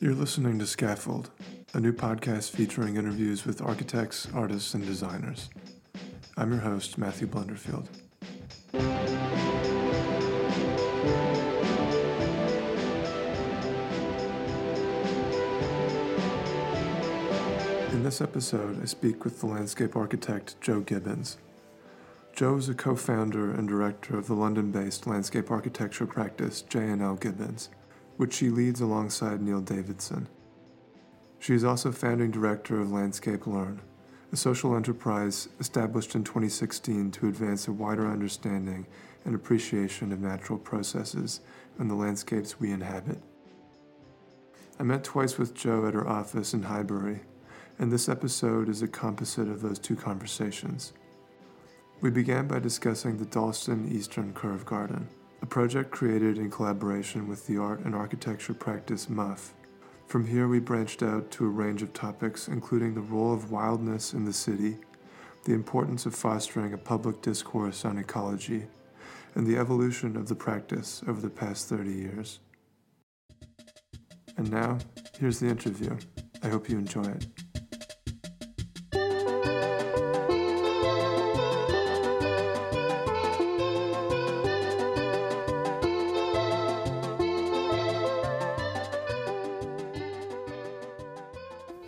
You're listening to Scaffold, a new podcast featuring interviews with architects, artists, and designers. I'm your host, Matthew Blunderfield. In this episode, I speak with the landscape architect Jo Gibbons. Jo is a co-founder and director of the London-based landscape architecture practice J&L Gibbons, which she leads alongside Neil Davidson. She is also founding director of Landscape Learn, a social enterprise established in 2016 to advance a wider understanding and appreciation of natural processes and the landscapes we inhabit. I met twice with Jo at her office in Highbury, and this episode is a composite of those two conversations. We began by discussing the Dalston Eastern Curve Garden, a project created in collaboration with the art and architecture practice MUF. From here, we branched out to a range of topics, including the role of wildness in the city, the importance of fostering a public discourse on ecology, and the evolution of the practice over the past 30 years. And now, here's the interview. I hope you enjoy it.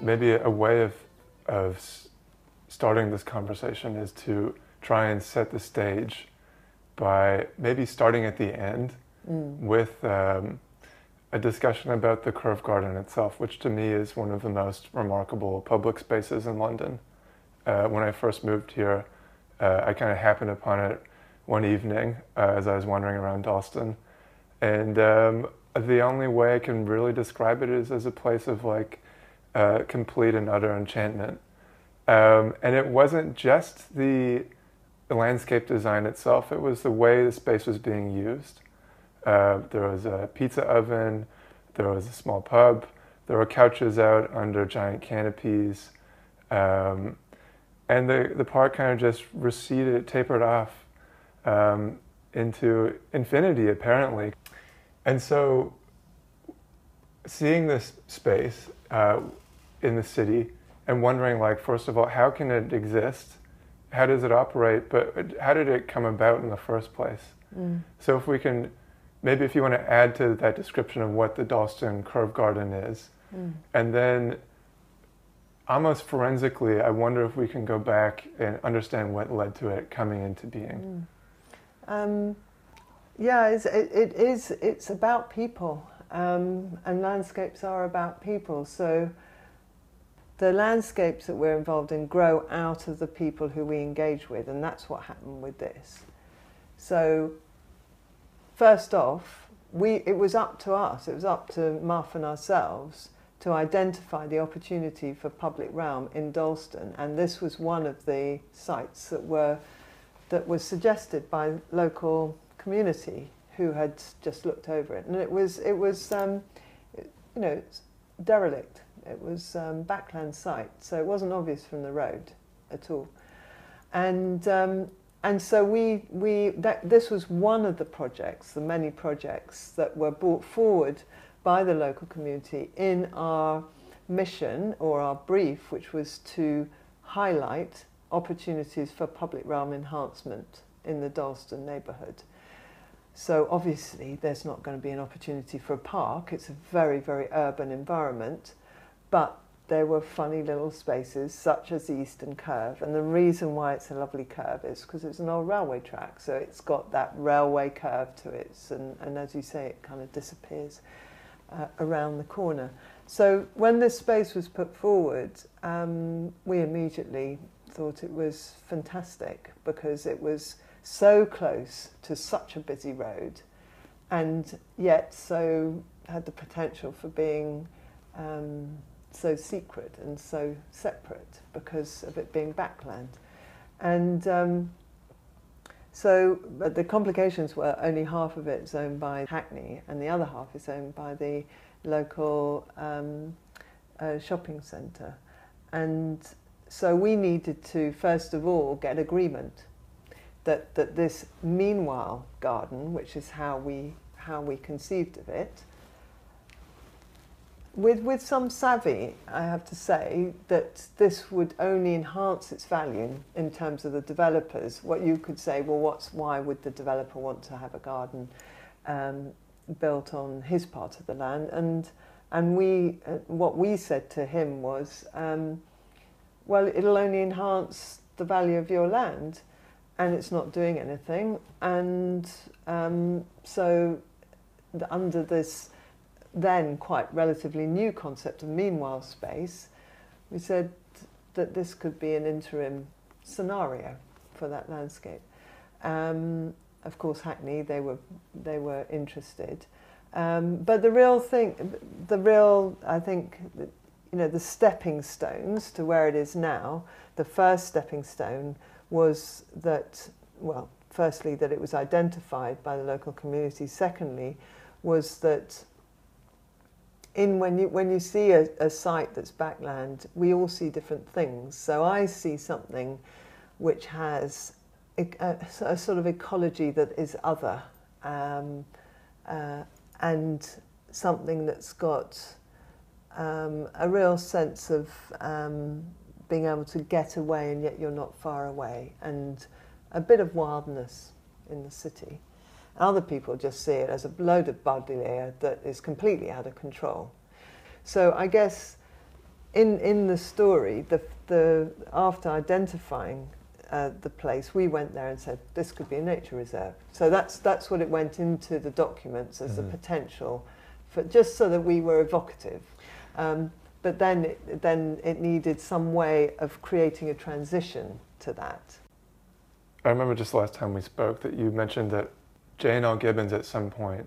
Maybe a way of starting this conversation is to try and set the stage by maybe starting at the end with a discussion about the Curve Garden itself, which to me is one of the most remarkable public spaces in London. When I first moved here, I kind of happened upon it one evening as I was wandering around Dalston. And the only way I can really describe it is as a place of complete and utter enchantment. And it wasn't just the landscape design itself, it was the way the space was being used. There was a pizza oven, there was a small pub, there were couches out under giant canopies, and the park kind of just receded, tapered off into infinity, apparently. And so seeing this space in the city and wondering, first of all, how can it exist? How does it operate? But how did it come about in the first place? So if we can, maybe if you want to add to that description of what the Dalston Curve Garden is, and then almost forensically, I wonder if we can go back and understand what led to it coming into being. Yeah, it's about people. And landscapes are about people, so the landscapes that we're involved in grow out of the people who we engage with, and that's what happened with this. So first off, it was up to us, it was up to Muff and ourselves to identify the opportunity for public realm in Dalston, and this was one of the sites that was suggested by local community who had just looked over it, and it was you know, derelict. It was backland site, so it wasn't obvious from the road at all. And so this was one of the projects, the many projects that were brought forward by the local community in our mission or our brief, which was to highlight opportunities for public realm enhancement in the Dalston neighbourhood. So obviously there's not going to be an opportunity for a park, it's a very, very urban environment, but there were funny little spaces such as the Eastern Curve, and the reason why it's a lovely curve is because it's an old railway track, so it's got that railway curve to it, and as you say, it kind of disappears around the corner. So when this space was put forward, we immediately thought it was fantastic because it was so close to such a busy road and yet so had the potential for being so secret and so separate because of it being backland. And so but the complications were only half of it's owned by Hackney and the other half is owned by the local shopping centre. And so we needed to, first of all, get agreement that, this meanwhile garden, which is how we conceived of it, with some savvy, I have to say, that this would only enhance its value in terms of the developers. What you could say, well, why would the developer want to have a garden built on his part of the land? And we, what we said to him was, well, it'll only enhance the value of your land, and it's not doing anything. And so under this then quite relatively new concept of meanwhile space, we said that this could be an interim scenario for that landscape. Of course, Hackney, they were interested, but the real thing, I think, you know, the stepping stones to where it is now. The first stepping stone was that, well, firstly, that it was identified by the local community. Secondly, was that when you see a site that's backland, we all see different things. So I see something which has a sort of ecology that is other, and something that's got a real sense of being able to get away and yet you're not far away, and a bit of wildness in the city. Other people just see it as a load of Buddleia that is completely out of control. So I guess in the story, after identifying the place, we went there and said this could be a nature reserve. So that's what it went into the documents as the potential, for just so that we were evocative. But then it needed some way of creating a transition to that. I remember just the last time we spoke that you mentioned that J&L Gibbons at some point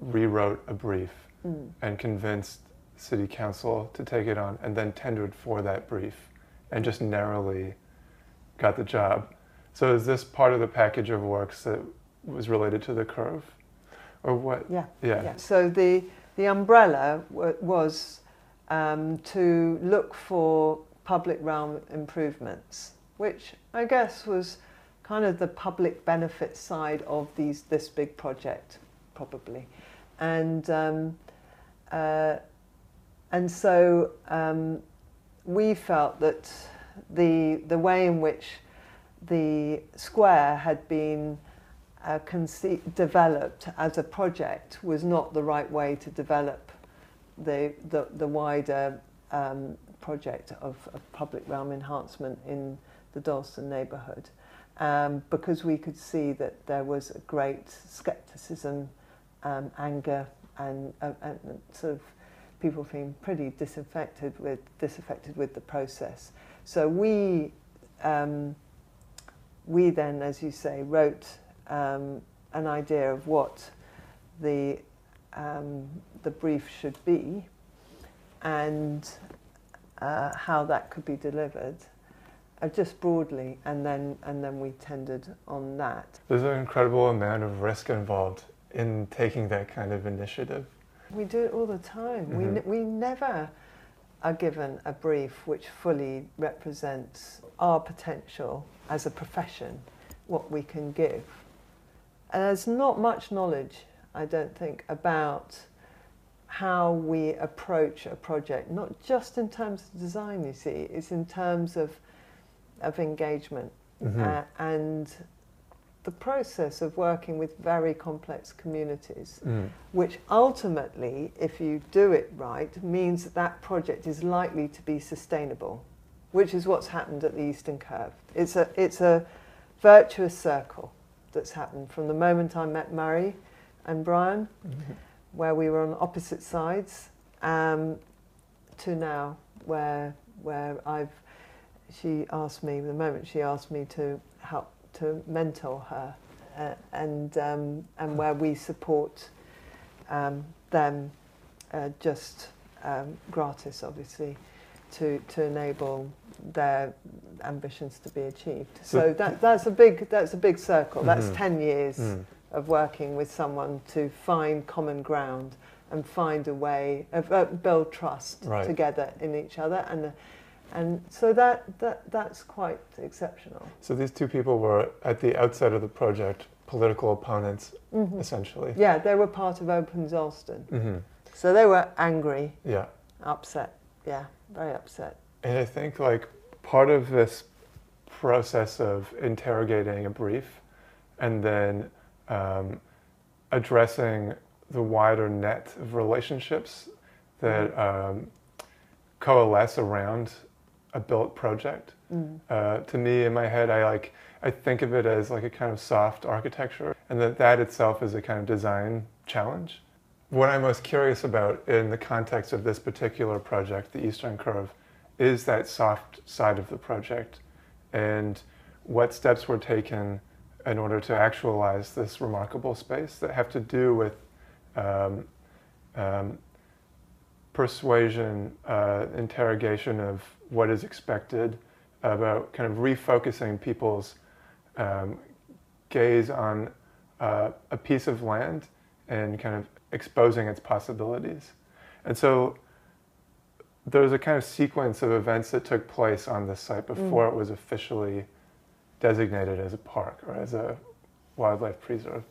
rewrote a brief and convinced City Council to take it on, and then tendered for that brief and just narrowly got the job. So is this part of the package of works that was related to the curve? Or what? Yeah. Yeah. So the umbrella was to look for public realm improvements, which I guess was kind of the public benefit side of this big project, probably. And so we felt that the way in which the square had been developed as a project was not the right way to develop the wider project of public realm enhancement in the Dalston neighbourhood. Because we could see that there was a great scepticism, anger, and sort of people feeling pretty disaffected with the process. So we then, as you say, wrote an idea of what the brief should be, and how that could be delivered. Just broadly, and then we tendered on that. There's an incredible amount of risk involved in taking that kind of initiative. We do it all the time. We never are given a brief which fully represents our potential as a profession, what we can give. And there's not much knowledge, I don't think, about how we approach a project, not just in terms of design, you see, it's in terms of engagement and the process of working with very complex communities, which ultimately, if you do it right, means that that project is likely to be sustainable, which is what's happened at the Eastern Curve. It's a virtuous circle that's happened from the moment I met Murray and Brian, where we were on opposite sides, to now where she asked me to help to mentor her and where we support them just gratis, obviously, to enable their ambitions to be achieved. So that's a big circle. Mm-hmm. That's 10 years of working with someone to find common ground and find a way of build trust together in each other, and so that's quite exceptional. So these two people were at the outset of the project political opponents, essentially. Yeah, they were part of Open Alston. So they were angry. Yeah. Upset. Yeah, very upset. And I think like part of this process of interrogating a brief and then addressing the wider net of relationships that coalesce around a built project. To me, in my head, I think of it as like a kind of soft architecture, and that itself is a kind of design challenge. What I'm most curious about in the context of this particular project, the Eastern Curve, is that soft side of the project, and what steps were taken in order to actualize this remarkable space that have to do with persuasion, interrogation of what is expected, about kind of refocusing people's gaze on a piece of land and kind of exposing its possibilities. And so there's a kind of sequence of events that took place on this site before it was officially designated as a park or as a wildlife preserve.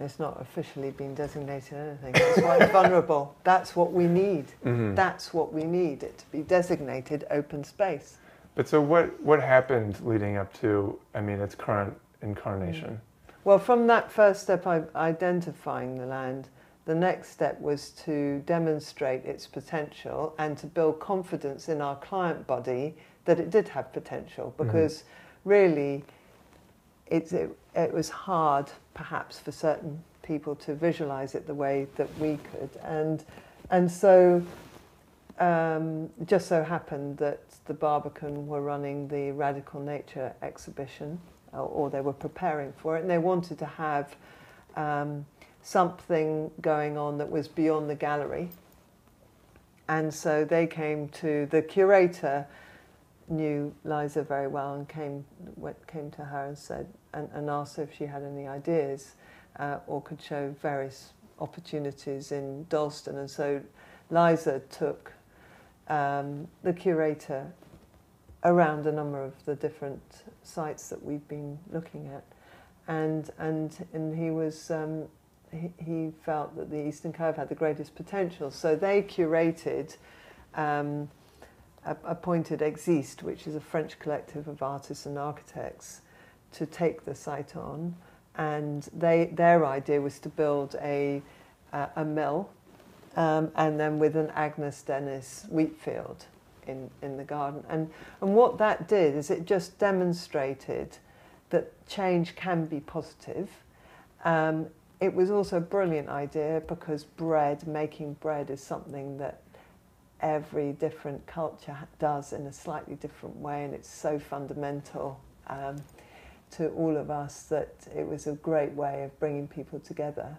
It's not officially been designated anything. It's quite vulnerable. That's what we need. That's what we need, it to be designated open space. But so what happened leading up to, I mean, its current incarnation? Well, from that first step of identifying the land, the next step was to demonstrate its potential and to build confidence in our client body that it did have potential, because really it was hard, perhaps, for certain people to visualize it the way that we could. And so it just so happened that the Barbican were running the Radical Nature exhibition, or they were preparing for it, and they wanted to have something going on that was beyond the gallery. And so they came to the curator, knew Liza very well, and came to her and said, and asked if she had any ideas or could show various opportunities in Dalston. And so Liza took the curator around a number of the different sites that we've been looking at, and he was he felt that the Eastern Curve had the greatest potential. So they curated. Appointed EXYZT, which is a French collective of artists and architects, to take the site on, and their idea was to build a mill, and then with an Agnes Dennis wheat field in the garden, and what that did is it just demonstrated that change can be positive. It was also a brilliant idea because making bread is something that every different culture does in a slightly different way, and it's so fundamental to all of us that it was a great way of bringing people together.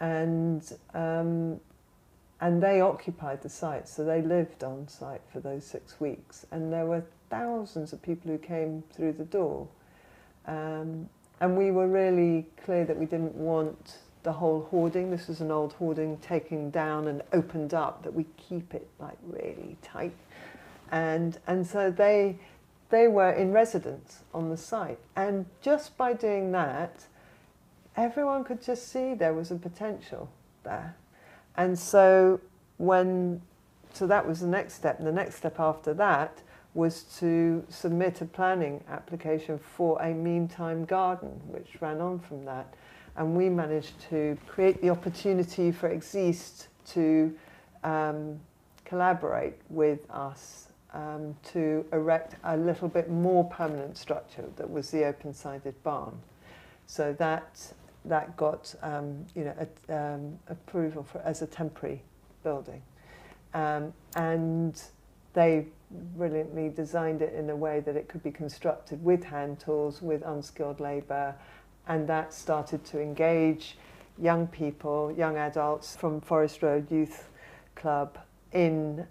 And they occupied the site, so they lived on site for those 6 weeks, and there were thousands of people who came through the door. And we were really clear that we didn't want the whole hoarding, this was an old hoarding, taken down and opened up, that we keep it like really tight, and so they were in residence on the site, and just by doing that, everyone could just see there was a potential there, and so that was the next step. And the next step after that was to submit a planning application for a meantime garden, which ran on from that. And we managed to create the opportunity for EXYZT to collaborate with us to erect a little bit more permanent structure that was the open-sided barn. So that got approval as a temporary building, and they brilliantly designed it in a way that it could be constructed with hand tools, with unskilled labour, and that started to engage young people, young adults from Forest Road Youth Club in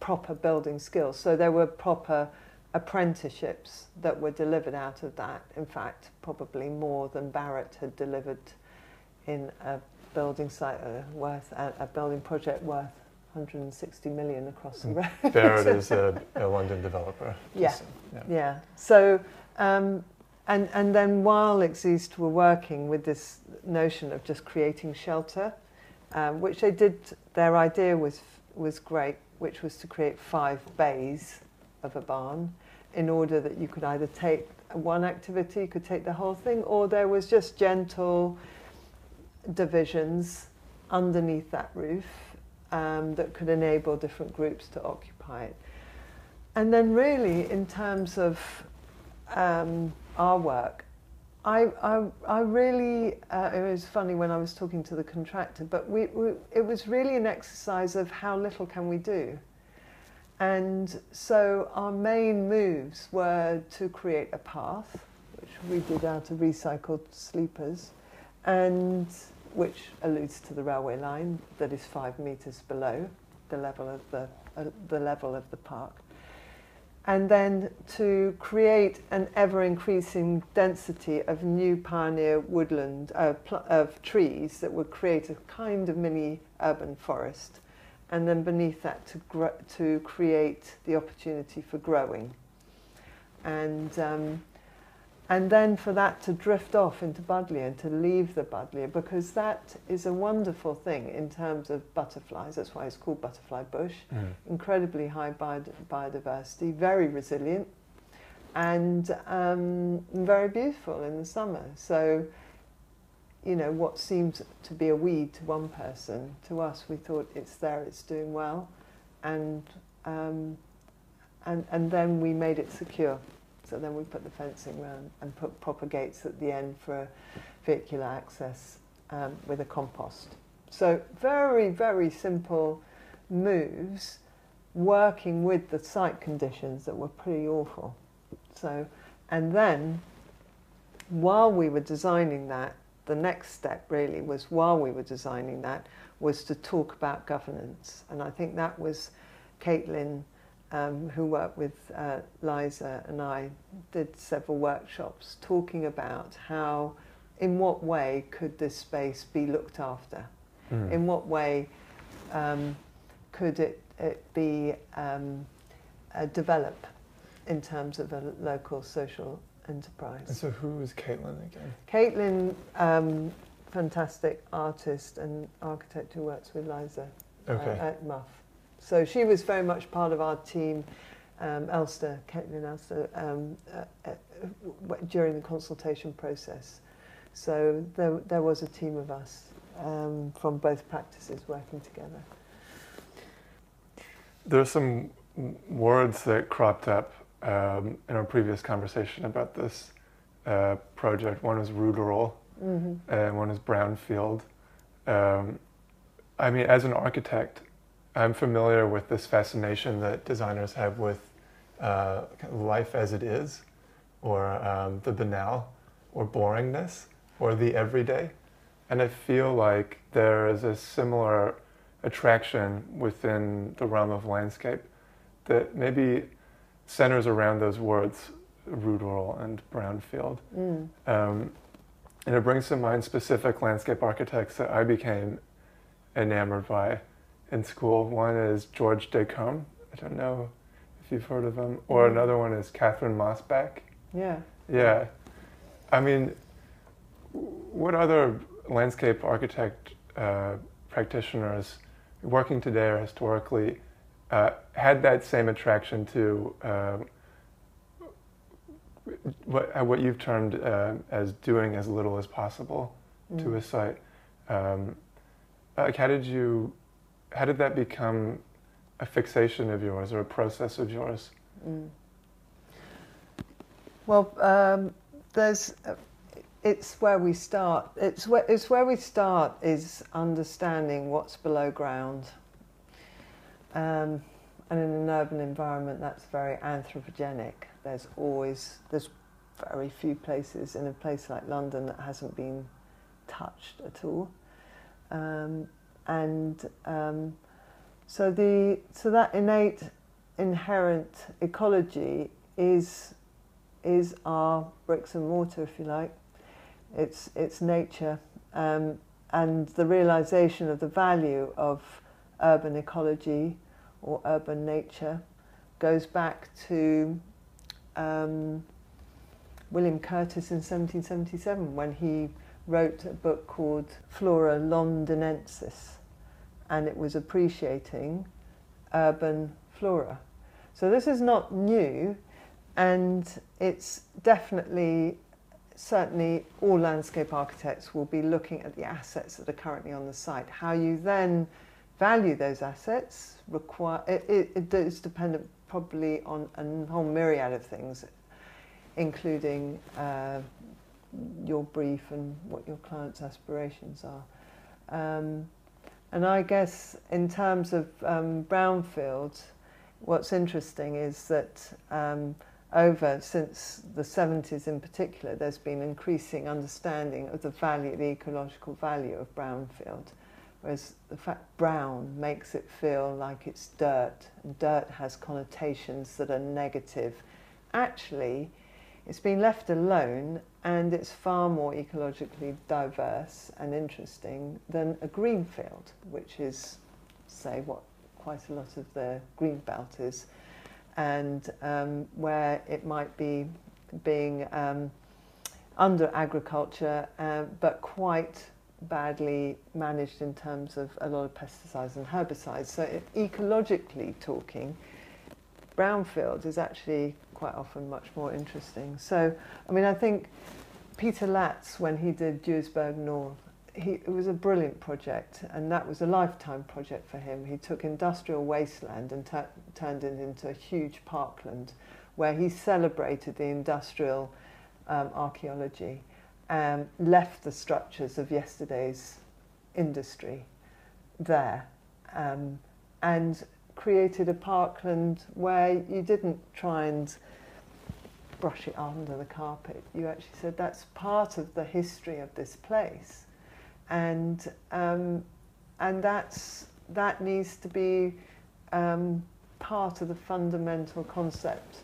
proper building skills. So there were proper apprenticeships that were delivered out of that, in fact probably more than Barratt had delivered in a building site worth, a building project worth 160 million across the road. Barratt is a London developer. Yeah, yeah. So, and then while EXYZT were working with this notion of just creating shelter, which they did, their idea was great, which was to create 5 bays of a barn, in order that you could either take one activity, you could take the whole thing, or there was just gentle divisions underneath that roof that could enable different groups to occupy it. And then really, in terms of our work, I really, it was funny when I was talking to the contractor, but it was really an exercise of how little can we do. And so our main moves were to create a path, which we did out of recycled sleepers, and which alludes to the railway line that is 5 metres below the level of the level of the park. And then to create an ever-increasing density of new pioneer woodland, of trees that would create a kind of mini urban forest, and then beneath that to create the opportunity for growing. And then for that to drift off into Buddleia and to leave the Buddleia, because that is a wonderful thing in terms of butterflies. That's why it's called butterfly bush. Mm. Incredibly high biodiversity, very resilient, and very beautiful in the summer. So, you know, what seems to be a weed to one person, to us, we thought it's there, it's doing well, and then we made it secure. So then we put the fencing around and put proper gates at the end for vehicular access with a compost. So very, very simple moves, working with the site conditions that were pretty awful. So, and then while we were designing that, the next step really was, while we were designing that, was to talk about governance. And I think that was Caitlin, who worked with Liza, and I did several workshops talking about how, in what way could this space be looked after? Mm. In what way could it be developed in terms of a local social enterprise? And so who is Caitlin again? Caitlin, fantastic artist and architect who works with Liza at MUF. So she was very much part of our team, Elster, Caitlin Elster, during the consultation process. So there was a team of us from both practices working together. There are some words that cropped up in our previous conversation about this project. One is ruderal, mm-hmm. and one is brownfield. I mean, as an architect, I'm familiar with this fascination that designers have with life as it is, or the banal, or boringness, or the everyday. And I feel like there is a similar attraction within the realm of landscape that maybe centers around those words, ruderal and brownfield. Mm. And it brings to mind specific landscape architects that I became enamored by in school. One is George Descombes. I don't know if you've heard of him. Or another one is Catherine Mosbach. Yeah. Yeah. I mean, what other landscape architect practitioners working today or historically had that same attraction to what you've termed as doing as little as possible to a site? Like, how did that become a fixation of yours or a process of yours? Mm. Well, it's where we start. It's where we start is understanding what's below ground. And in an urban environment, that's very anthropogenic. There's very few places in a place like London that hasn't been touched at all. So that innate, inherent ecology is our bricks and mortar, if you like. It's nature, and the realization of the value of urban ecology or urban nature goes back to William Curtis in 1777, when he wrote a book called Flora Londinensis, and it was appreciating urban flora. So this is not new, and it's definitely, certainly all landscape architects will be looking at the assets that are currently on the site. How you then value those assets it is dependent probably on a whole myriad of things, including your brief and what your client's aspirations are. And I guess in terms of brownfields, what's interesting is that since the 70s in particular, there's been increasing understanding of the value, the ecological value of brownfield, whereas the fact brown makes it feel like it's dirt, and dirt has connotations that are negative. Actually, it's been left alone, and it's far more ecologically diverse and interesting than a greenfield, which is, say, what quite a lot of the green belt is, and where it might be being under agriculture, but quite badly managed in terms of a lot of pesticides and herbicides. So ecologically talking, brownfield is actually quite often much more interesting. So, I mean, I think Peter Latz, when he did Duisburg North, it was a brilliant project, and that was a lifetime project for him. He took industrial wasteland and turned it into a huge parkland where he celebrated the industrial archaeology, left the structures of yesterday's industry there, and created a parkland where you didn't try and brush it under the carpet. You actually said that's part of the history of this place, and that needs to be part of the fundamental concept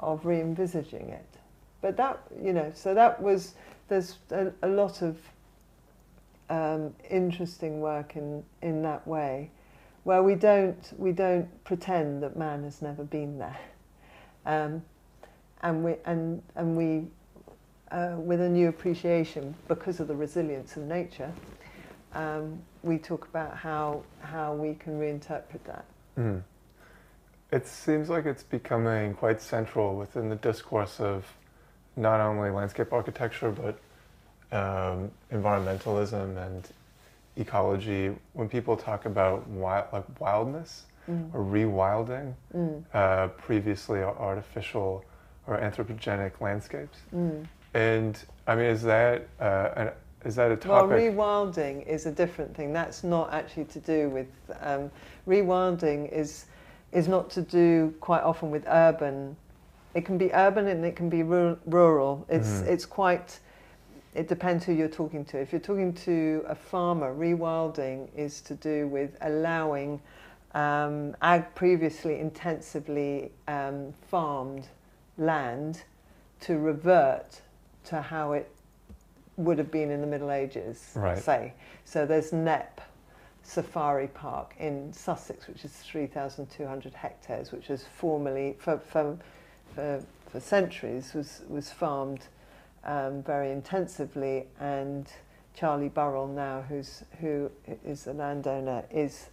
of re-envisaging it. But that, you know, so that was, there's a lot of interesting work in that way, where we don't pretend that man has never been there, and we with a new appreciation because of the resilience of nature, we talk about how we can reinterpret that. Mm. It seems like it's becoming quite central within the discourse of not only landscape architecture but environmentalism and ecology, when people talk about wildness mm. or rewilding mm. Previously artificial or anthropogenic landscapes, mm. and I mean, is that a topic? Well, rewilding is a different thing. That's not actually to do with rewilding is not to do quite often with urban. It can be urban and it can be rural. It's quite. It depends who you're talking to. If you're talking to a farmer, rewilding is to do with allowing previously intensively farmed land to revert to how it would have been in the Middle Ages, right. Say. So there's Knepp Safari Park in Sussex, which is 3,200 hectares, which was formerly, for centuries, was farmed very intensively, and Charlie Burrell now, who is the landowner, is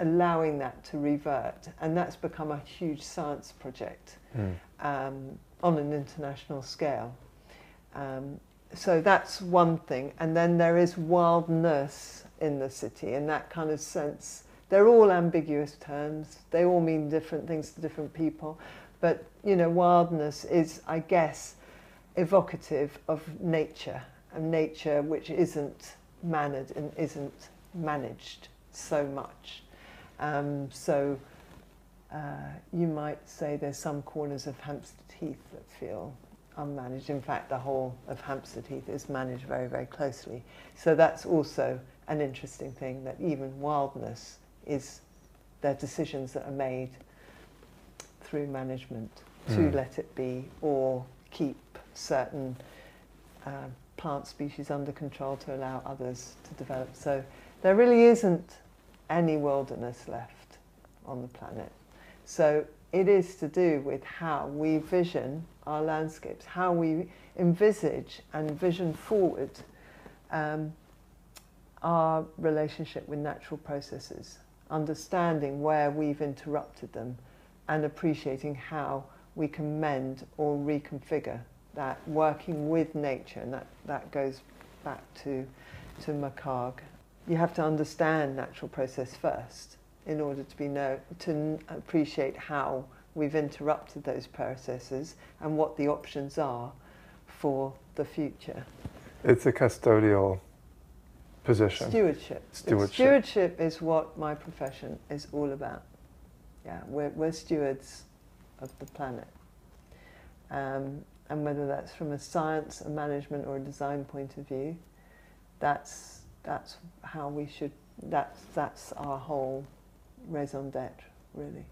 allowing that to revert, and that's become a huge science project on an international scale. So that's one thing, and then there is wildness in the city, in that kind of sense. They're all ambiguous terms; they all mean different things to different people. But you know, wildness is, I guess, evocative of nature, and nature which isn't mannered and isn't managed so much. You might say there's some corners of Hampstead Heath that feel are managed. In fact, the whole of Hampstead Heath is managed very, very closely. So that's also an interesting thing, that even wildness is, there are decisions that are made through management to let it be or keep certain plant species under control to allow others to develop. So there really isn't any wilderness left on the planet. So it is to do with how we vision our landscapes, how we envisage and vision forward our relationship with natural processes, understanding where we've interrupted them and appreciating how we can mend or reconfigure that, working with nature. And that goes back to McHarg. You have to understand natural process first in order to appreciate how we've interrupted those processes and what the options are for the future. It's a custodial position. Stewardship. Stewardship is what my profession is all about. Yeah, we're stewards of the planet. And whether that's from a science, a management, or a design point of view, that's how we should. That's our whole raison d'être, really.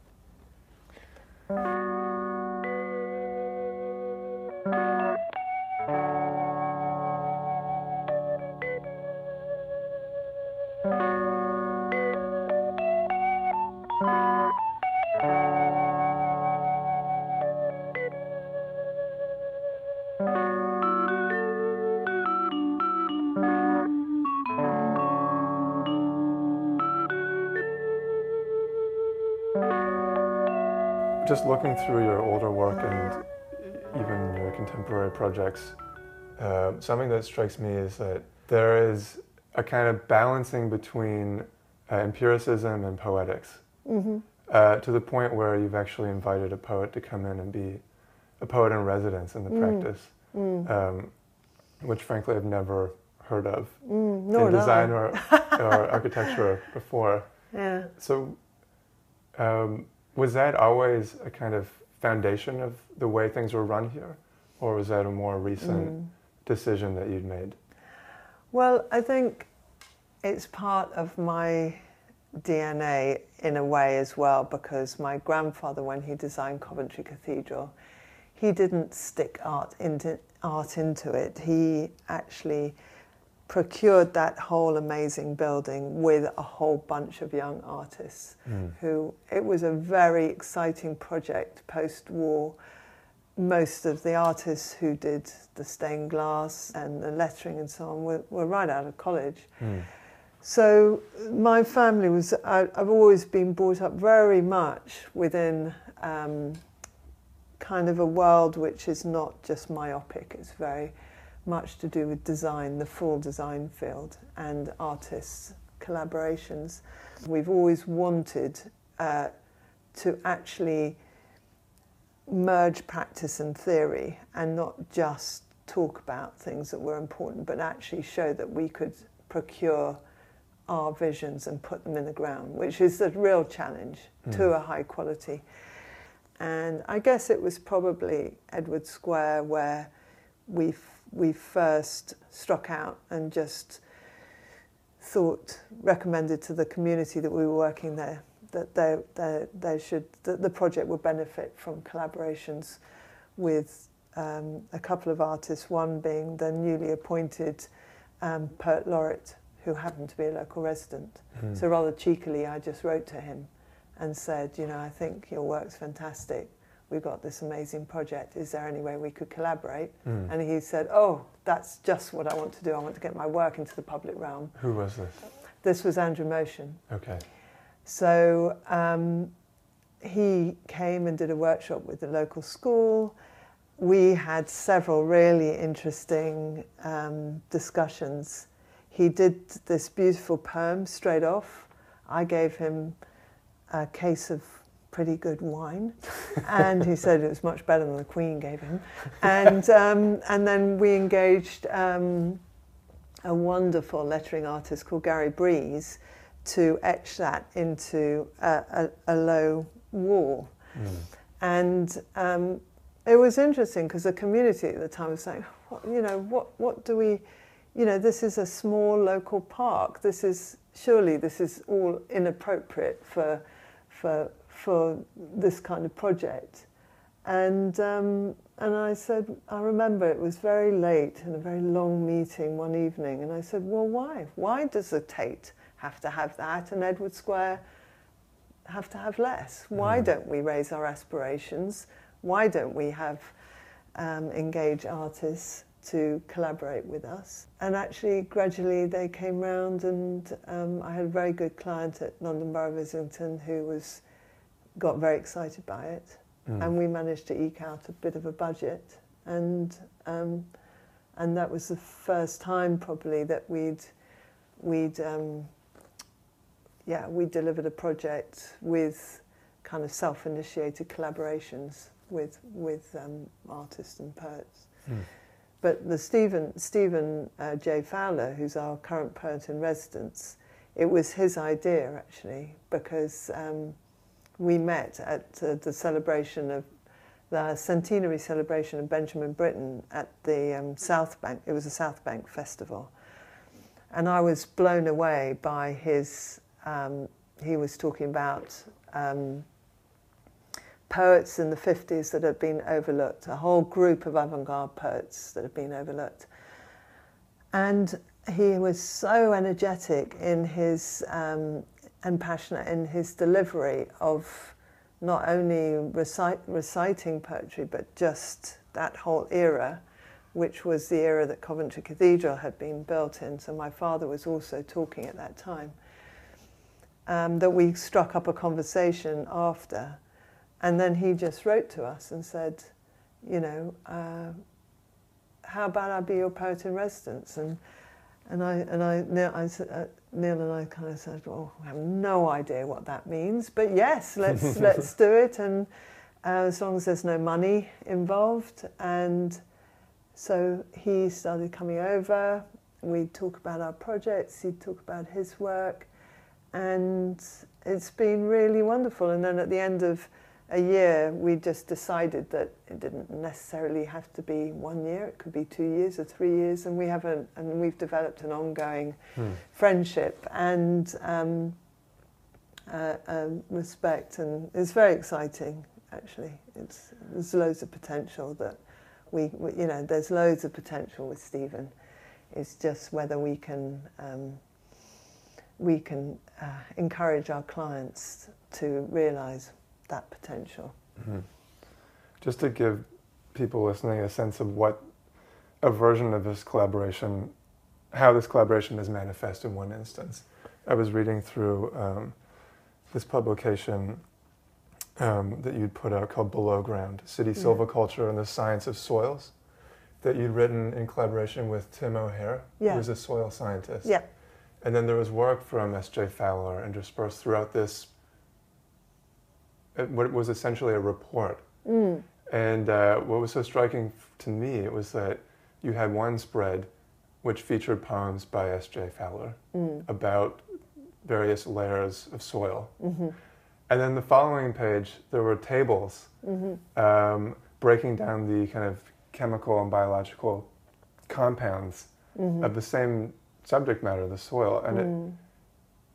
Just looking through your older work and even your contemporary projects, something that strikes me is that there is a kind of balancing between empiricism and poetics, to the point where you've actually invited a poet to come in and be a poet in residence in the practice, which frankly I've never heard of in design or architecture before. Yeah. So. Was that always a kind of foundation of the way things were run here? Or was that a more recent decision that you'd made? Well, I think it's part of my DNA in a way as well, because my grandfather, when he designed Coventry Cathedral, he didn't stick art into it. He actually procured that whole amazing building with a whole bunch of young artists who, it was a very exciting project post-war. Most of the artists who did the stained glass and the lettering and so on were right out of college. So my family was, I've always been brought up very much within kind of a world which is not just myopic, it's very much to do with design, the full design field, and artists' collaborations. We've always wanted to actually merge practice and theory and not just talk about things that were important, but actually show that we could procure our visions and put them in the ground, which is the real challenge to a high quality. And I guess it was probably Edward Square where we first struck out and just recommended to the community that we were working there that the project would benefit from collaborations with a couple of artists, one being the newly appointed poet laureate who happened to be a local resident. So rather cheekily, I just wrote to him and said, you know, I think your work's fantastic. We've got this amazing project. Is there any way we could collaborate? And he said, oh, that's just what I want to do. I want to get my work into the public realm. Who was this? This was Andrew Motion. Okay. So he came and did a workshop with the local school. We had several really interesting discussions. He did this beautiful poem straight off. I gave him a case of pretty good wine, and he said it was much better than the Queen gave him. And then we engaged a wonderful lettering artist called Gary Breeze to etch that into a low wall. And it was interesting because the community at the time was saying, what do we, this is a small local park. This is, surely this is all inappropriate for this kind of project. And I said, I remember it was very late in a very long meeting one evening, and I said, well, why? Why does the Tate have to have that and Edward Square have to have less? Why don't we raise our aspirations? Why don't we have engage artists to collaborate with us? And actually, gradually, they came round, and I had a very good client at London Borough of Islington who got very excited by it. And we managed to eke out a bit of a budget, and that was the first time probably that we delivered a project with kind of self-initiated collaborations with artists and poets. But the Stephen J. Fowler, who's our current poet in residence, it was his idea actually, because we met at the celebration of the centenary celebration of Benjamin Britten at the South Bank. It was a South Bank festival, and I was blown away by his. He was talking about poets in the 50s that had been overlooked, a whole group of avant-garde poets that had been overlooked, and he was so energetic in his. And passionate in his delivery of not only reciting poetry, but just that whole era, which was the era that Coventry Cathedral had been built in. So my father was also talking at that time, that we struck up a conversation after. And then he just wrote to us and said, how about I be your poet in residence? Neil and I kind of said, "Well, I have no idea what that means, but yes, let's do it." And as long as there's no money involved, and so he started coming over. We'd talk about our projects. He'd talk about his work, and it's been really wonderful. And then at the end of a year, we just decided that it didn't necessarily have to be 1 year. It could be 2 years or 3 years, and we've developed an ongoing friendship and respect, and it's very exciting. Actually, there's loads of potential that there's loads of potential with Stephen. It's just whether we can encourage our clients to realise that potential. Just to give people listening a sense of what a version of this collaboration, how this collaboration is manifest in one instance. I was reading through this publication that you'd put out called Below Ground, City Silviculture and the Science of Soils, that you'd written in collaboration with Tim O'Hare, who's a soil scientist. Yeah. And then there was work from S.J. Fowler interspersed throughout this, what was essentially a report. And what was so striking to me, it was that you had one spread which featured poems by S.J. Fowler about various layers of soil. And then the following page, there were tables breaking down the kind of chemical and biological compounds of the same subject matter, the soil. And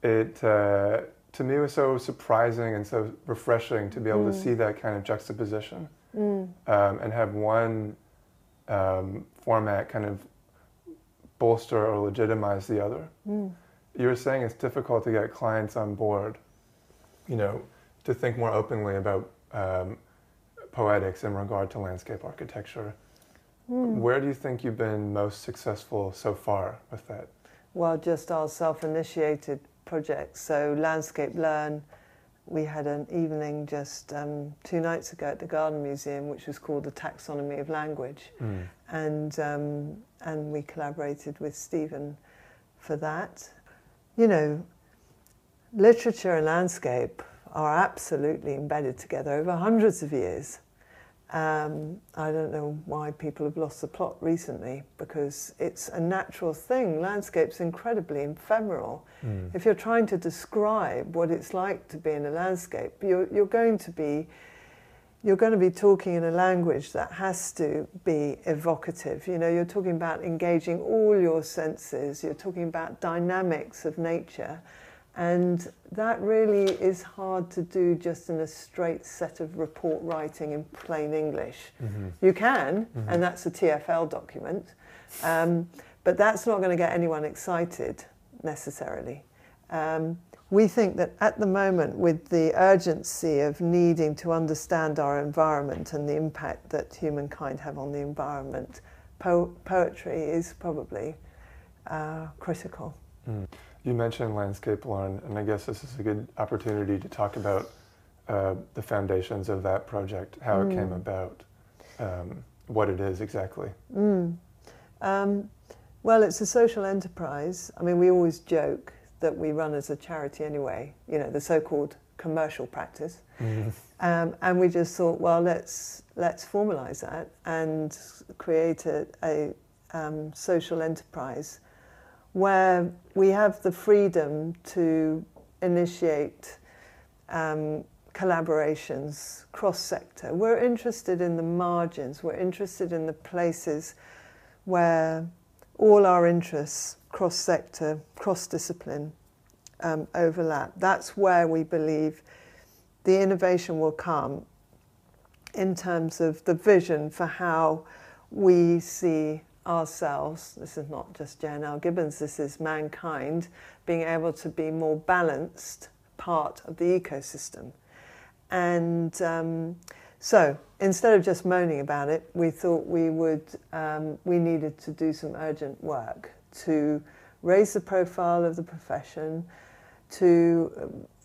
it to me, it was so surprising and so refreshing to be able to see that kind of juxtaposition and have one format kind of bolster or legitimize the other. You were saying it's difficult to get clients on board, to think more openly about poetics in regard to landscape architecture. Where do you think you've been most successful so far with that? Well, just our self-initiated projects. So Landscape Learn, we had an evening just 2 nights ago at the Garden Museum, which was called The Taxonomy of Language. And we collaborated with Stephen for that. Literature and landscape are absolutely embedded together over hundreds of years. I don't know why people have lost the plot recently, because it's a natural thing. Landscape's incredibly ephemeral. If you're trying to describe what it's like to be in a landscape, you're going to be you're going to be talking in a language that has to be evocative. You know, you're talking about engaging all your senses, you're talking about dynamics of nature, and that really is hard to do just in a straight set of report writing in plain English. Mm-hmm. You can, mm-hmm. and that's a TfL document, but that's not going to get anyone excited necessarily. We think that at the moment, with the urgency of needing to understand our environment and the impact that humankind have on the environment, poetry is probably critical. Mm. You mentioned Landscape Learn, and I guess this is a good opportunity to talk about the foundations of that project, how it came about, what it is exactly. Mm. Well, it's a social enterprise. I mean, we always joke that we run as a charity anyway, you know, the so-called commercial practice. Mm-hmm. And we just thought, well, let's formalise that and create a social enterprise where we have the freedom to initiate collaborations cross-sector. We're interested in the margins, we're interested in the places where all our interests cross-sector, cross-discipline overlap. That's where we believe the innovation will come in terms of the vision for how we see ourselves. This is not just J&L Gibbons, this is mankind being able to be more balanced part of the ecosystem. And so instead of just moaning about it, we thought we would, we needed to do some urgent work to raise the profile of the profession, to,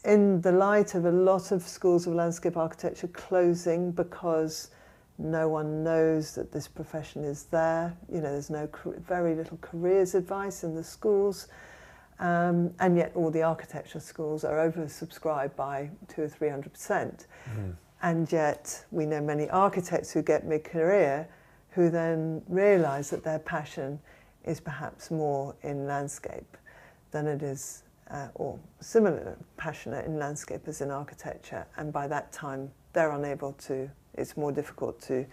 in the light of a lot of schools of landscape architecture closing because no one knows that this profession is there. You know, there's no very little careers advice in the schools, and yet all the architecture schools are oversubscribed by 200 or 300%. Mm. And yet we know many architects who get mid-career who then realise that their passion is perhaps more in landscape than it is, or similar passionate in landscape as in architecture, and by that time they're unable to, it's more difficult to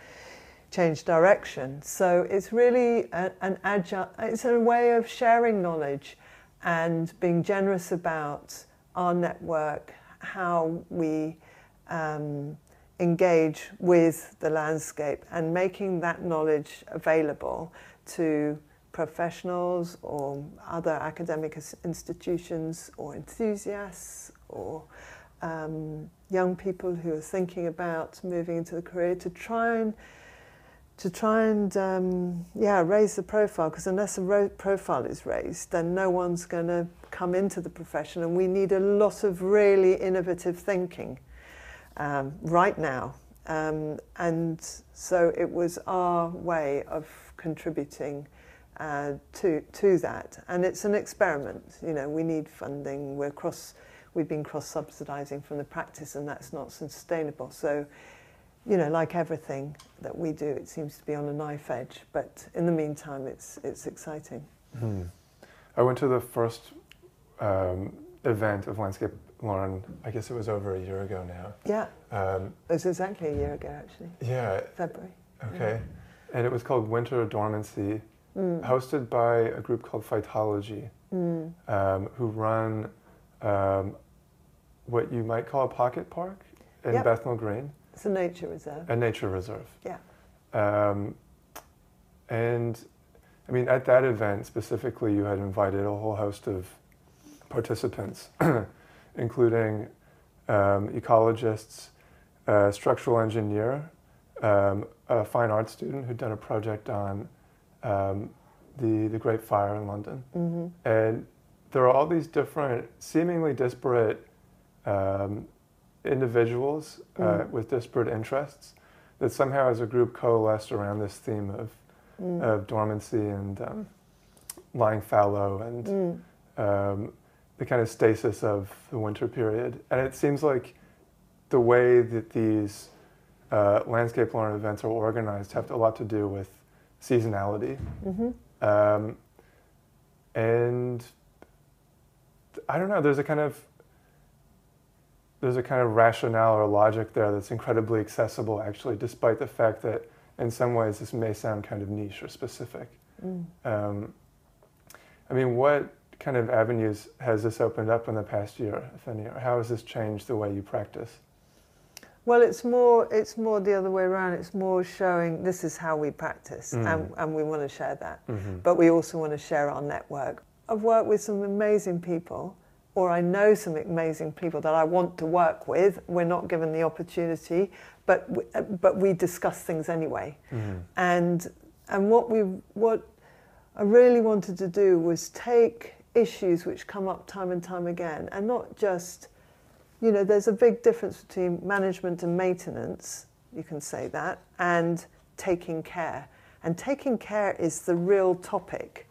change direction. So it's really an agile, it's a way of sharing knowledge and being generous about our network, how we engage with the landscape and making that knowledge available to professionals or other academic institutions or enthusiasts or young people who are thinking about moving into the career, to try and raise the profile, because unless the profile is raised, then no one's going to come into the profession, and we need a lot of really innovative thinking right now. And so it was our way of contributing to that, and it's an experiment. You know, we need funding. We've been cross-subsidising from the practice, and that's not sustainable. So, you know, like everything that we do, it seems to be on a knife edge. But in the meantime, it's exciting. Mm-hmm. I went to the first event of Landscape Learn. I guess it was over a year ago now. Yeah, it was exactly a year ago, actually. Yeah, February. Okay, yeah. And it was called Winter Dormancy. Mm. Hosted by a group called Phytology, who run what you might call a pocket park in Bethnal Green. It's a nature reserve. A nature reserve. Yeah. And, I mean, at that event specifically, you had invited a whole host of participants, including ecologists, a structural engineer, a fine arts student who'd done a project on the Great Fire in London. Mm-hmm. And there are all these different, seemingly disparate individuals with disparate interests that somehow as a group coalesced around this theme of dormancy and lying fallow and the kind of stasis of the winter period. And it seems like the way that these Landscape Learn events are organized have a lot to do with seasonality. Mm-hmm. And I don't know, there's a kind of there's a kind of rationale or logic there that's incredibly accessible, actually, despite the fact that in some ways this may sound kind of niche or specific. Mm. I mean, what kind of avenues has this opened up in the past year, if any? Or how has this changed the way you practice? Well, it's more the other way around. It's more showing this is how we practice, and we want to share that. Mm-hmm. But we also want to share our network. I've worked with some amazing people, or I know some amazing people that I want to work with. We're not given the opportunity, but we discuss things anyway. Mm-hmm. And what I really wanted to do was take issues which come up time and time again, and not just, you know, there's a big difference between management and maintenance, you can say that, and taking care. And taking care is the real topic.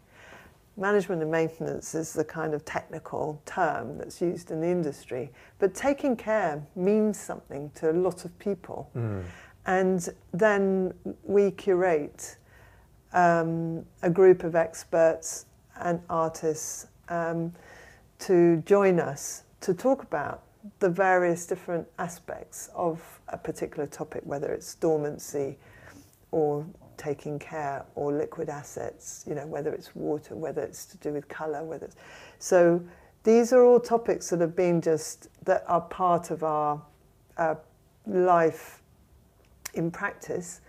Management and maintenance is the kind of technical term that's used in the industry. But taking care means something to a lot of people. Mm. And then we curate a group of experts and artists to join us to talk about the various different aspects of a particular topic, whether it's dormancy or taking care or liquid assets, you know, whether it's water, whether it's to do with colour, whether it's... So these are all topics that have been just, that are part of our life in practice,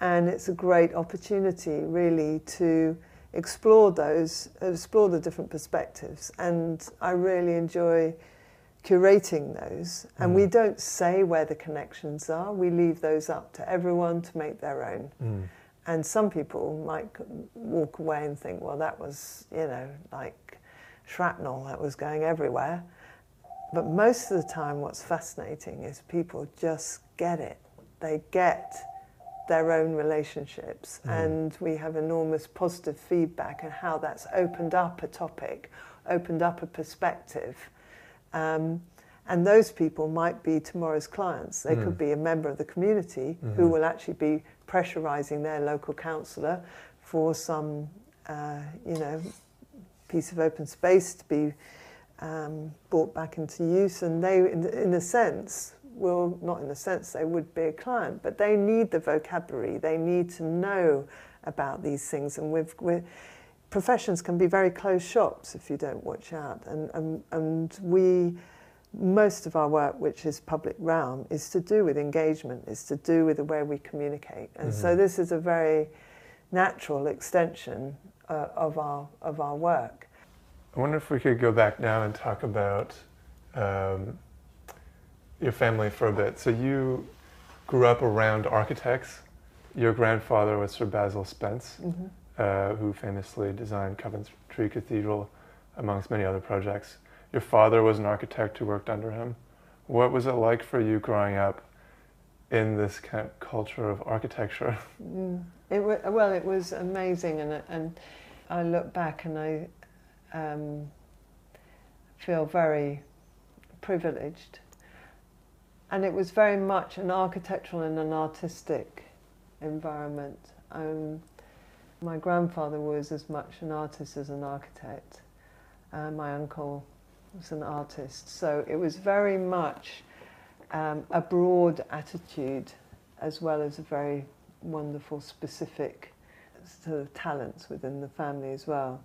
and it's a great opportunity really to explore the different perspectives, and I really enjoy curating those, and we don't say where the connections are. We leave those up to everyone to make their own. Mm. And some people might walk away and think, well, that was, you know, like shrapnel that was going everywhere. But most of the time what's fascinating is people just get it. They get their own relationships, and we have enormous positive feedback and how that's opened up a topic, opened up a perspective. And those people might be tomorrow's clients. They could be a member of the community who will actually be pressurising their local councillor for some, you know, piece of open space to be brought back into use. And they, they would be a client, but they need the vocabulary. They need to know about these things. And professions can be very closed shops if you don't watch out, and we, most of our work, which is public realm, is to do with engagement, is to do with the way we communicate, and so this is a very natural extension of our work. I wonder if we could go back now and talk about your family for a bit. So you grew up around architects. Your grandfather was Sir Basil Spence. Mm-hmm. Who famously designed Coventry Cathedral, amongst many other projects. Your father was an architect who worked under him. What was it like for you growing up in this kind of culture of architecture? Well, it was amazing, and I look back and I feel very privileged. And it was very much an architectural and an artistic environment. My grandfather was as much an artist as an architect. My uncle was an artist. So it was very much a broad attitude as well as a very wonderful specific sort of talents within the family as well.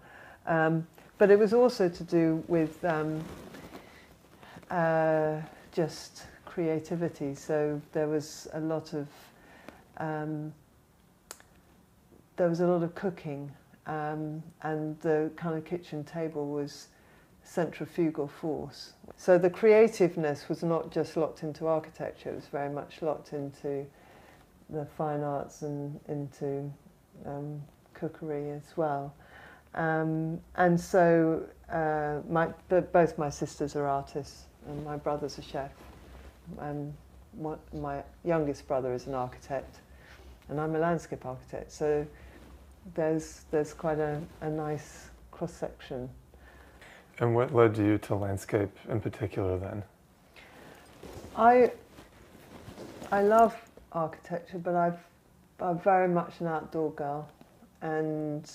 But it was also to do with just creativity. So there was a lot of... there was a lot of cooking, and the kind of kitchen table was centrifugal force. So the creativeness was not just locked into architecture, it was very much locked into the fine arts and into cookery as well. And so both my sisters are artists and my brother's a chef. And my youngest brother is an architect. And I'm a landscape architect, so there's quite a nice cross-section. And what led you to landscape in particular then? I love architecture, but I'm very much an outdoor girl, and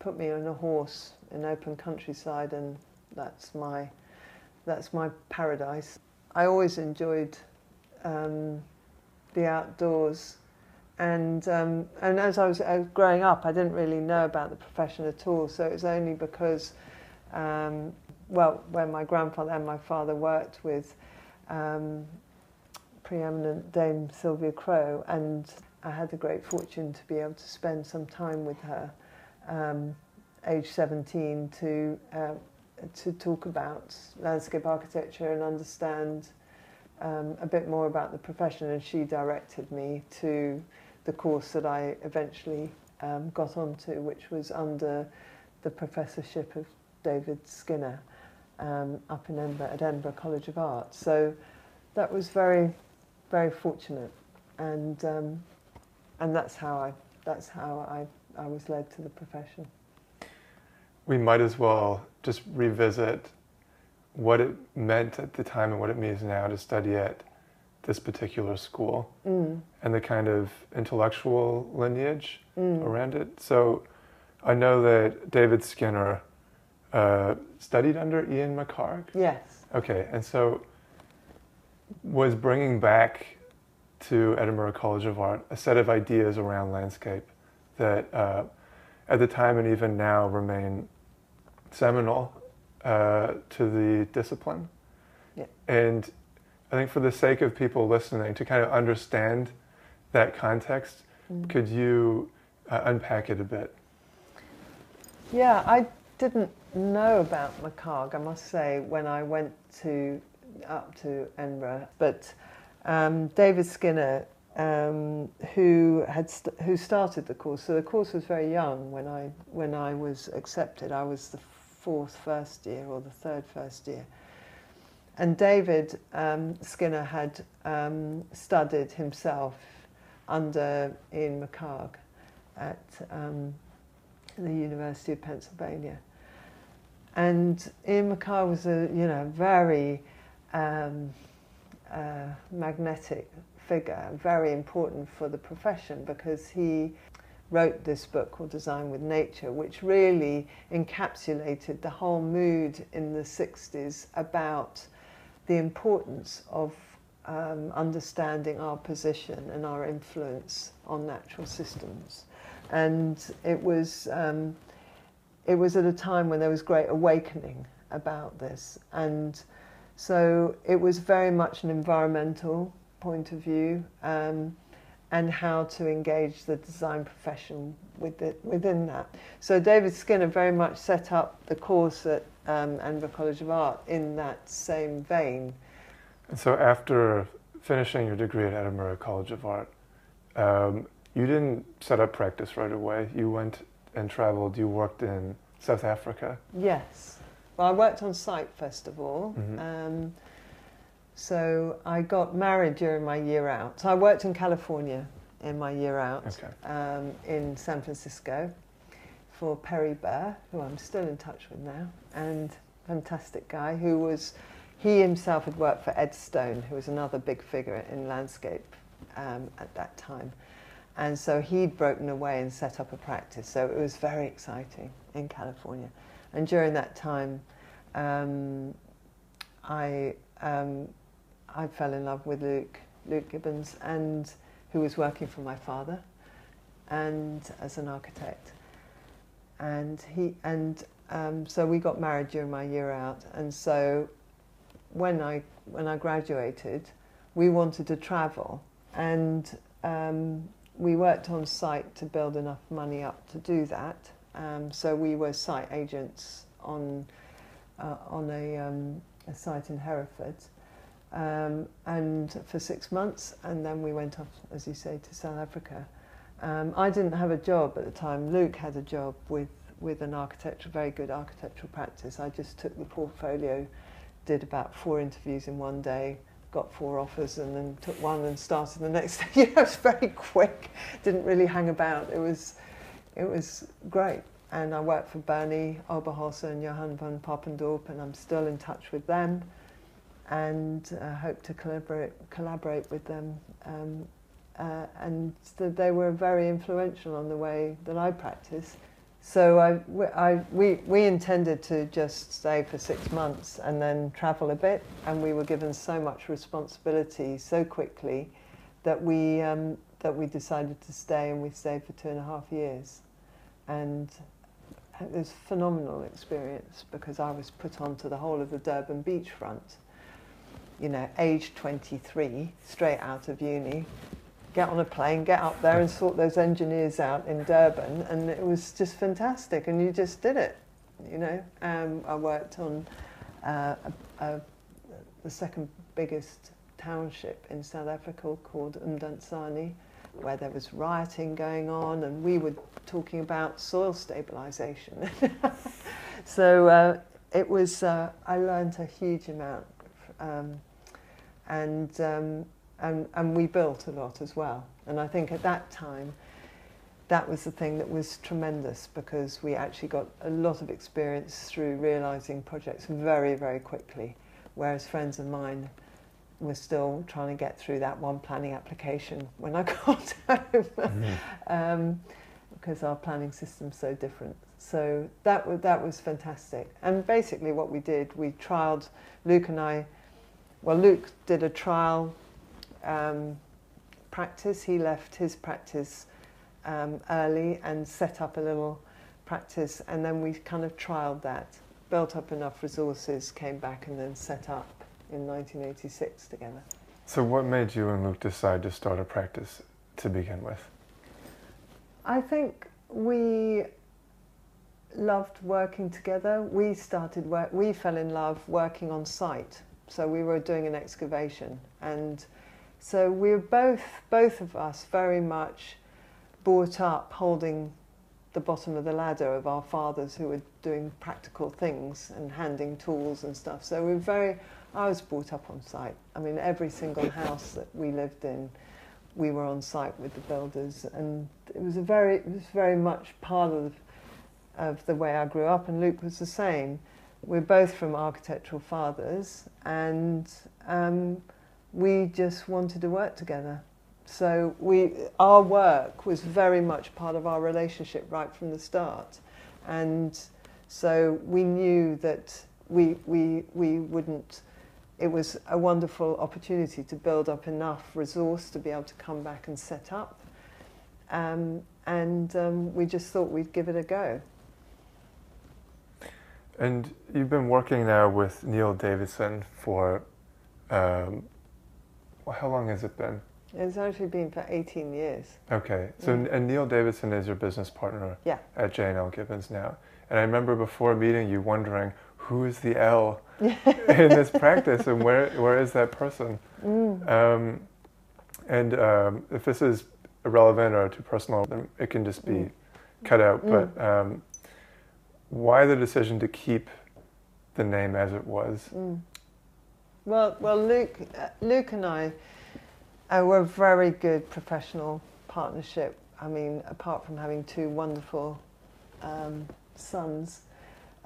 put me on a horse in open countryside, and that's my That's my paradise. I always enjoyed the outdoors, and as I was growing up, I didn't really know about the profession at all. So it was only because, well, when my grandfather and my father worked with preeminent Dame Sylvia Crowe, and I had the great fortune to be able to spend some time with her, age 17, to talk about landscape architecture and understand a bit more about the profession, and she directed me to the course that I eventually got onto, which was under the professorship of David Skinner up in Edinburgh, at Edinburgh College of Art. So that was very, very fortunate, and that's how I was led to the profession. We might as well just revisit what it meant at the time and what it means now to study at this particular school, and the kind of intellectual lineage around it. So I know that David Skinner studied under Ian McHarg? Yes. Okay, and so was bringing back to Edinburgh College of Art a set of ideas around landscape that at the time and even now remain seminal to the discipline. Yeah. And I think for the sake of people listening, to kind of understand that context, could you unpack it a bit? Yeah, I didn't know about McHarg, I must say, when I went up to Edinburgh, but David Skinner, who started the course. So the course was very young when I was accepted. I was the first year or the first year, and David Skinner had studied himself under Ian McHarg at the University of Pennsylvania. And Ian McHarg was a, you know, very magnetic figure, very important for the profession, because he wrote this book called Design with Nature, which really encapsulated the whole mood in the 60s about the importance of understanding our position and our influence on natural systems. And it was at a time when there was great awakening about this. And so it was very much an environmental point of view, and how to engage the design profession with it, within that. So David Skinner very much set up the course at Edinburgh College of Art in that same vein. And so after finishing your degree at Edinburgh College of Art, you didn't set up practice right away. You went and traveled. You worked in South Africa. Yes. Well, I worked on site first of all. So I got married during my year out. So I worked in California in my year out, in San Francisco for Perry Burr, who I'm still in touch with now, and fantastic guy who was, he himself had worked for Ed Stone, who was another big figure in landscape at that time. And so he'd broken away and set up a practice. So it was very exciting in California. And during that time, I fell in love with Luke Gibbons, and who was working for my father, and as an architect. And he so we got married during my year out. And so when I graduated, we wanted to travel, and we worked on site to build enough money up to do that. So we were site agents on a site in Hereford, and for 6 months, and then we went off, as you say, to South Africa. I didn't have a job at the time. Luke had a job with an architectural, very good architectural practice. I just took the portfolio, did about 4 interviews in one day, got 4 offers, and then took one and started the next day. It was very quick. Didn't really hang about. It was great. And I worked for Bernie Oberholzer and Johan van Papendorp, and I'm still in touch with them, and hope to collaborate with them. And they were very influential on the way that I practice. So we intended to just stay for 6 months and then travel a bit, and we were given so much responsibility so quickly that we decided to stay, and we stayed for 2.5 years. And it was a phenomenal experience because I was put onto the whole of the Durban beachfront, you know, age 23, straight out of uni, get on a plane, get up there and sort those engineers out in Durban, and it was just fantastic, and you just did it, you know. I worked on the second biggest township in South Africa called Umdansani, where there was rioting going on, and we were talking about soil stabilisation. So it was, I learned a huge amount, and we built a lot as well. And I think at that time, that was the thing that was tremendous, because we actually got a lot of experience through realising projects very, very quickly, whereas friends of mine were still trying to get through that one planning application when I got home, because our planning system's so different. So that was fantastic. And basically what we did, we trialled, Luke and I, well, Luke did a trial practice. He left his practice early and set up a little practice, and then we kind of trialled that, built up enough resources, came back and then set up in 1986 together. So what made you and Luke decide to start a practice to begin with? I think we loved working together. We started work, we fell in love working on site. So we were doing an excavation, and so we were both of us very much brought up holding the bottom of the ladder of our fathers who were doing practical things and handing tools and stuff. So we were very, I was brought up on site. I mean, every single house that we lived in, we were on site with the builders, and it was a very, it was very much part of the way I grew up, and Luke was the same. We're both from architectural fathers, and we just wanted to work together. So we, our work was very much part of our relationship right from the start, and so we knew that we wouldn't. It was a wonderful opportunity to build up enough resource to be able to come back and set up, we just thought we'd give it a go. And you've been working now with Neil Davidson for, how long has it been? It's actually been for 18 years. Okay, so yeah. And Neil Davidson is your business partner, yeah, at J&L Gibbons now. And I remember before meeting you wondering, who is the L in this practice, and where is that person? Mm. If this is irrelevant or too personal, then it can just be cut out. Mm. But why the decision to keep the name as it was? Mm. Well, Luke and I were a very good professional partnership. I mean, apart from having two wonderful sons.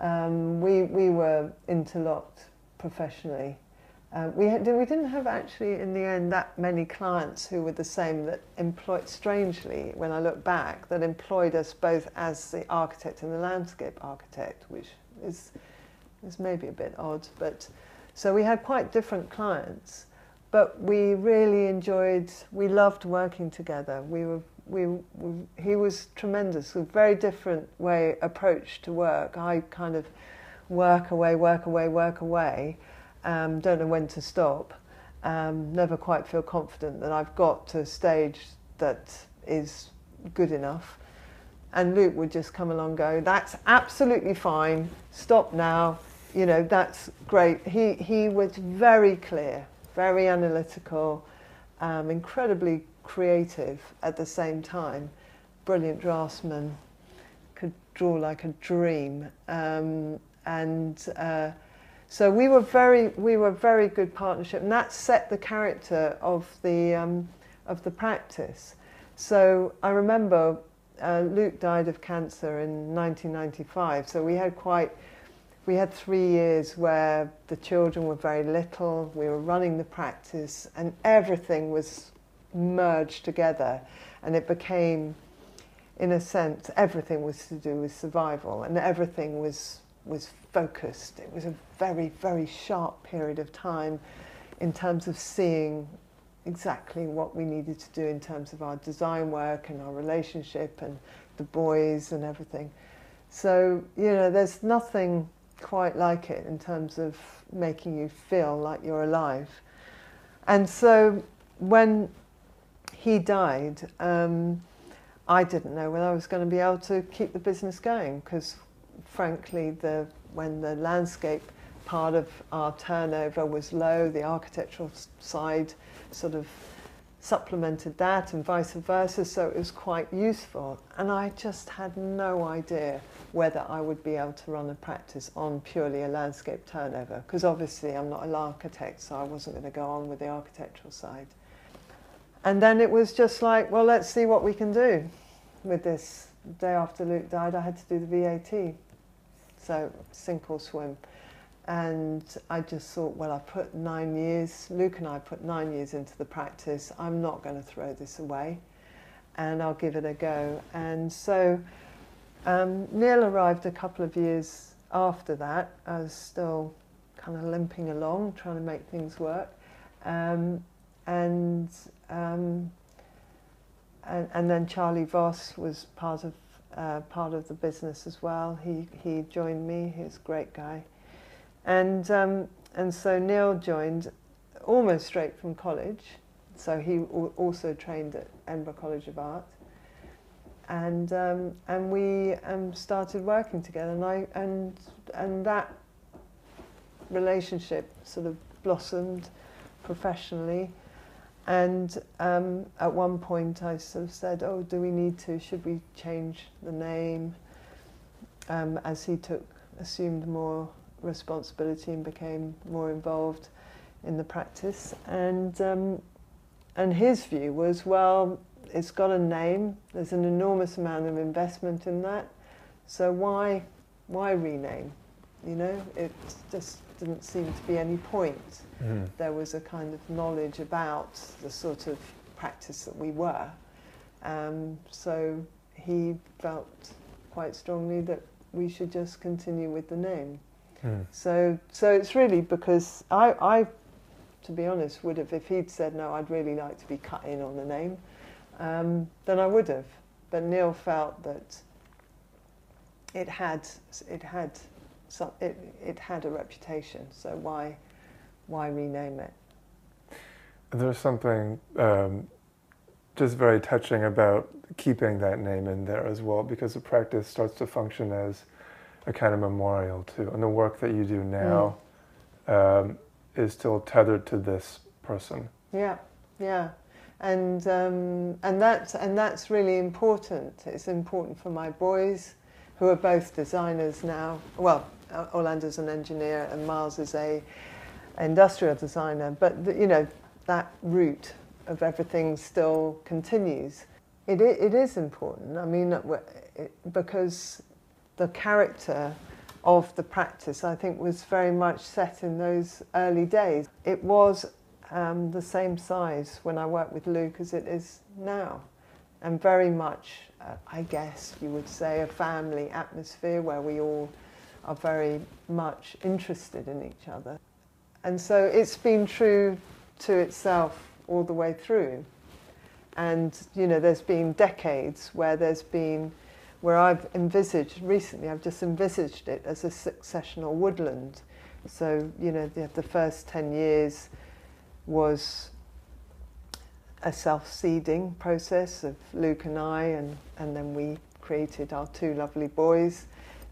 We were interlocked professionally. We didn't have actually in the end that many clients who were the same, that employed, strangely, when I look back, that employed us both as the architect and the landscape architect, which is maybe a bit odd. But so we had quite different clients, but we really enjoyed, we loved working together. He was tremendous, a very different way, approach to work. I kind of work away, don't know when to stop, never quite feel confident that I've got to a stage that is good enough. And Luke would just come along and go, that's absolutely fine, stop now, you know, that's great. He was very clear, very analytical, incredibly creative at the same time, brilliant draftsman, could draw like a dream, so we were very good partnership, and that set the character of the practice. So I remember Luke died of cancer in 1995, so we had 3 years where the children were very little, we were running the practice, and everything was merged together, and it became in a sense, everything was to do with survival, and everything was focused. It was a very, very sharp period of time in terms of seeing exactly what we needed to do in terms of our design work and our relationship and the boys and everything. So, you know, there's nothing quite like it in terms of making you feel like you're alive. And so when he died, I didn't know whether I was going to be able to keep the business going, because frankly, when the landscape part of our turnover was low, the architectural side sort of supplemented that and vice versa, so it was quite useful. And I just had no idea whether I would be able to run a practice on purely a landscape turnover, because obviously I'm not an architect, so I wasn't going to go on with the architectural side. And then it was just like, well, let's see what we can do with this. The day after Luke died, I had to do the VAT, so sink or swim. And I just thought, well, I put 9 years, Luke and I put 9 years into the practice. I'm not going to throw this away, and I'll give it a go. And so Neil arrived a couple of years after that. I was still kind of limping along, trying to make things work. And then Charlie Voss was part of the business as well. He joined me. He was a great guy. And so Neil joined almost straight from college, so he also trained at Edinburgh College of Art, and we started working together, and that relationship sort of blossomed professionally. And at one point I sort of said, oh, do we need to, should we change the name, as he assumed more responsibility and became more involved in the practice. And his view was, well, it's got a name, there's an enormous amount of investment in that, so why rename? You know, it just didn't seem to be any point. Mm. There was a kind of knowledge about the sort of practice that we were. So he felt quite strongly that we should just continue with the name. Mm. So it's really because I, to be honest, would have, if he'd said, no, I'd really like to be cut in on the name, then I would have. But Neil felt that it had a reputation, so why rename it? There's something just very touching about keeping that name in there as well, because the practice starts to function as a kind of memorial too, and the work that you do now is still tethered to this person. Yeah, yeah, and that's really important. It's important for my boys, who are both designers now. Well, Orlando's an engineer and Miles is a industrial designer, but you know, that root of everything still continues. It is important. I mean, because the character of the practice, I think, was very much set in those early days. It was the same size when I worked with Luke as it is now, and very much, I guess you would say, a family atmosphere where we all are very much interested in each other. And so it's been true to itself all the way through. And, you know, there's been decades where there's been, where I've envisaged recently, I've just envisaged it as a successional woodland. So, you know, the first 10 years was a self-seeding process of Luke and I, and then we created our two lovely boys.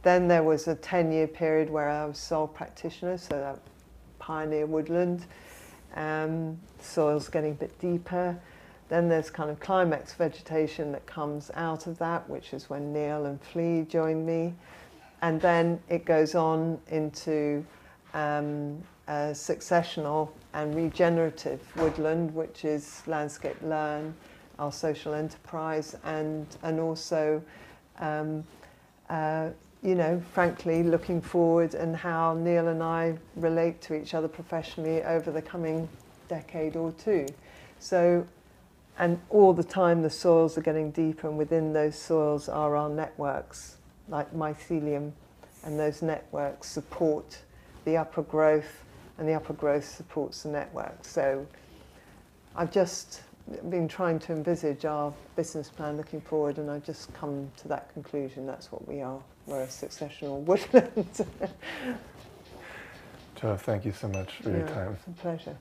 Then there was a 10-year period where I was sole practitioner, so that pioneer woodland. Soil's getting a bit deeper. Then there's kind of climax vegetation that comes out of that, which is when Neil and Flea joined me. And then it goes on into successional and regenerative woodland, which is Landscape Learn, our social enterprise, and also, you know, frankly, looking forward and how Neil and I relate to each other professionally over the coming decade or two. So And all the time the soils are getting deeper, and within those soils are our networks, like mycelium, and those networks support the upper growth, and the upper growth supports the network. So I've just been trying to envisage our business plan looking forward, and I've just come to that conclusion. That's what we are. We're a successional woodland. Jo, thank you so much for your time. It's a pleasure.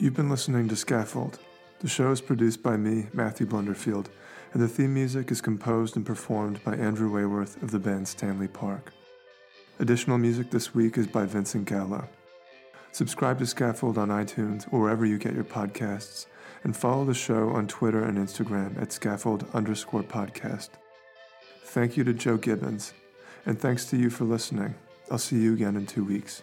You've been listening to Scaffold. The show is produced by me, Matthew Blunderfield, and the theme music is composed and performed by Andrew Wayworth of the band Stanley Park. Additional music this week is by Vincent Gallo. Subscribe to Scaffold on iTunes or wherever you get your podcasts, and follow the show on Twitter and Instagram at @Scaffold_podcast. Thank you to Jo Gibbons, and thanks to you for listening. I'll see you again in 2 weeks.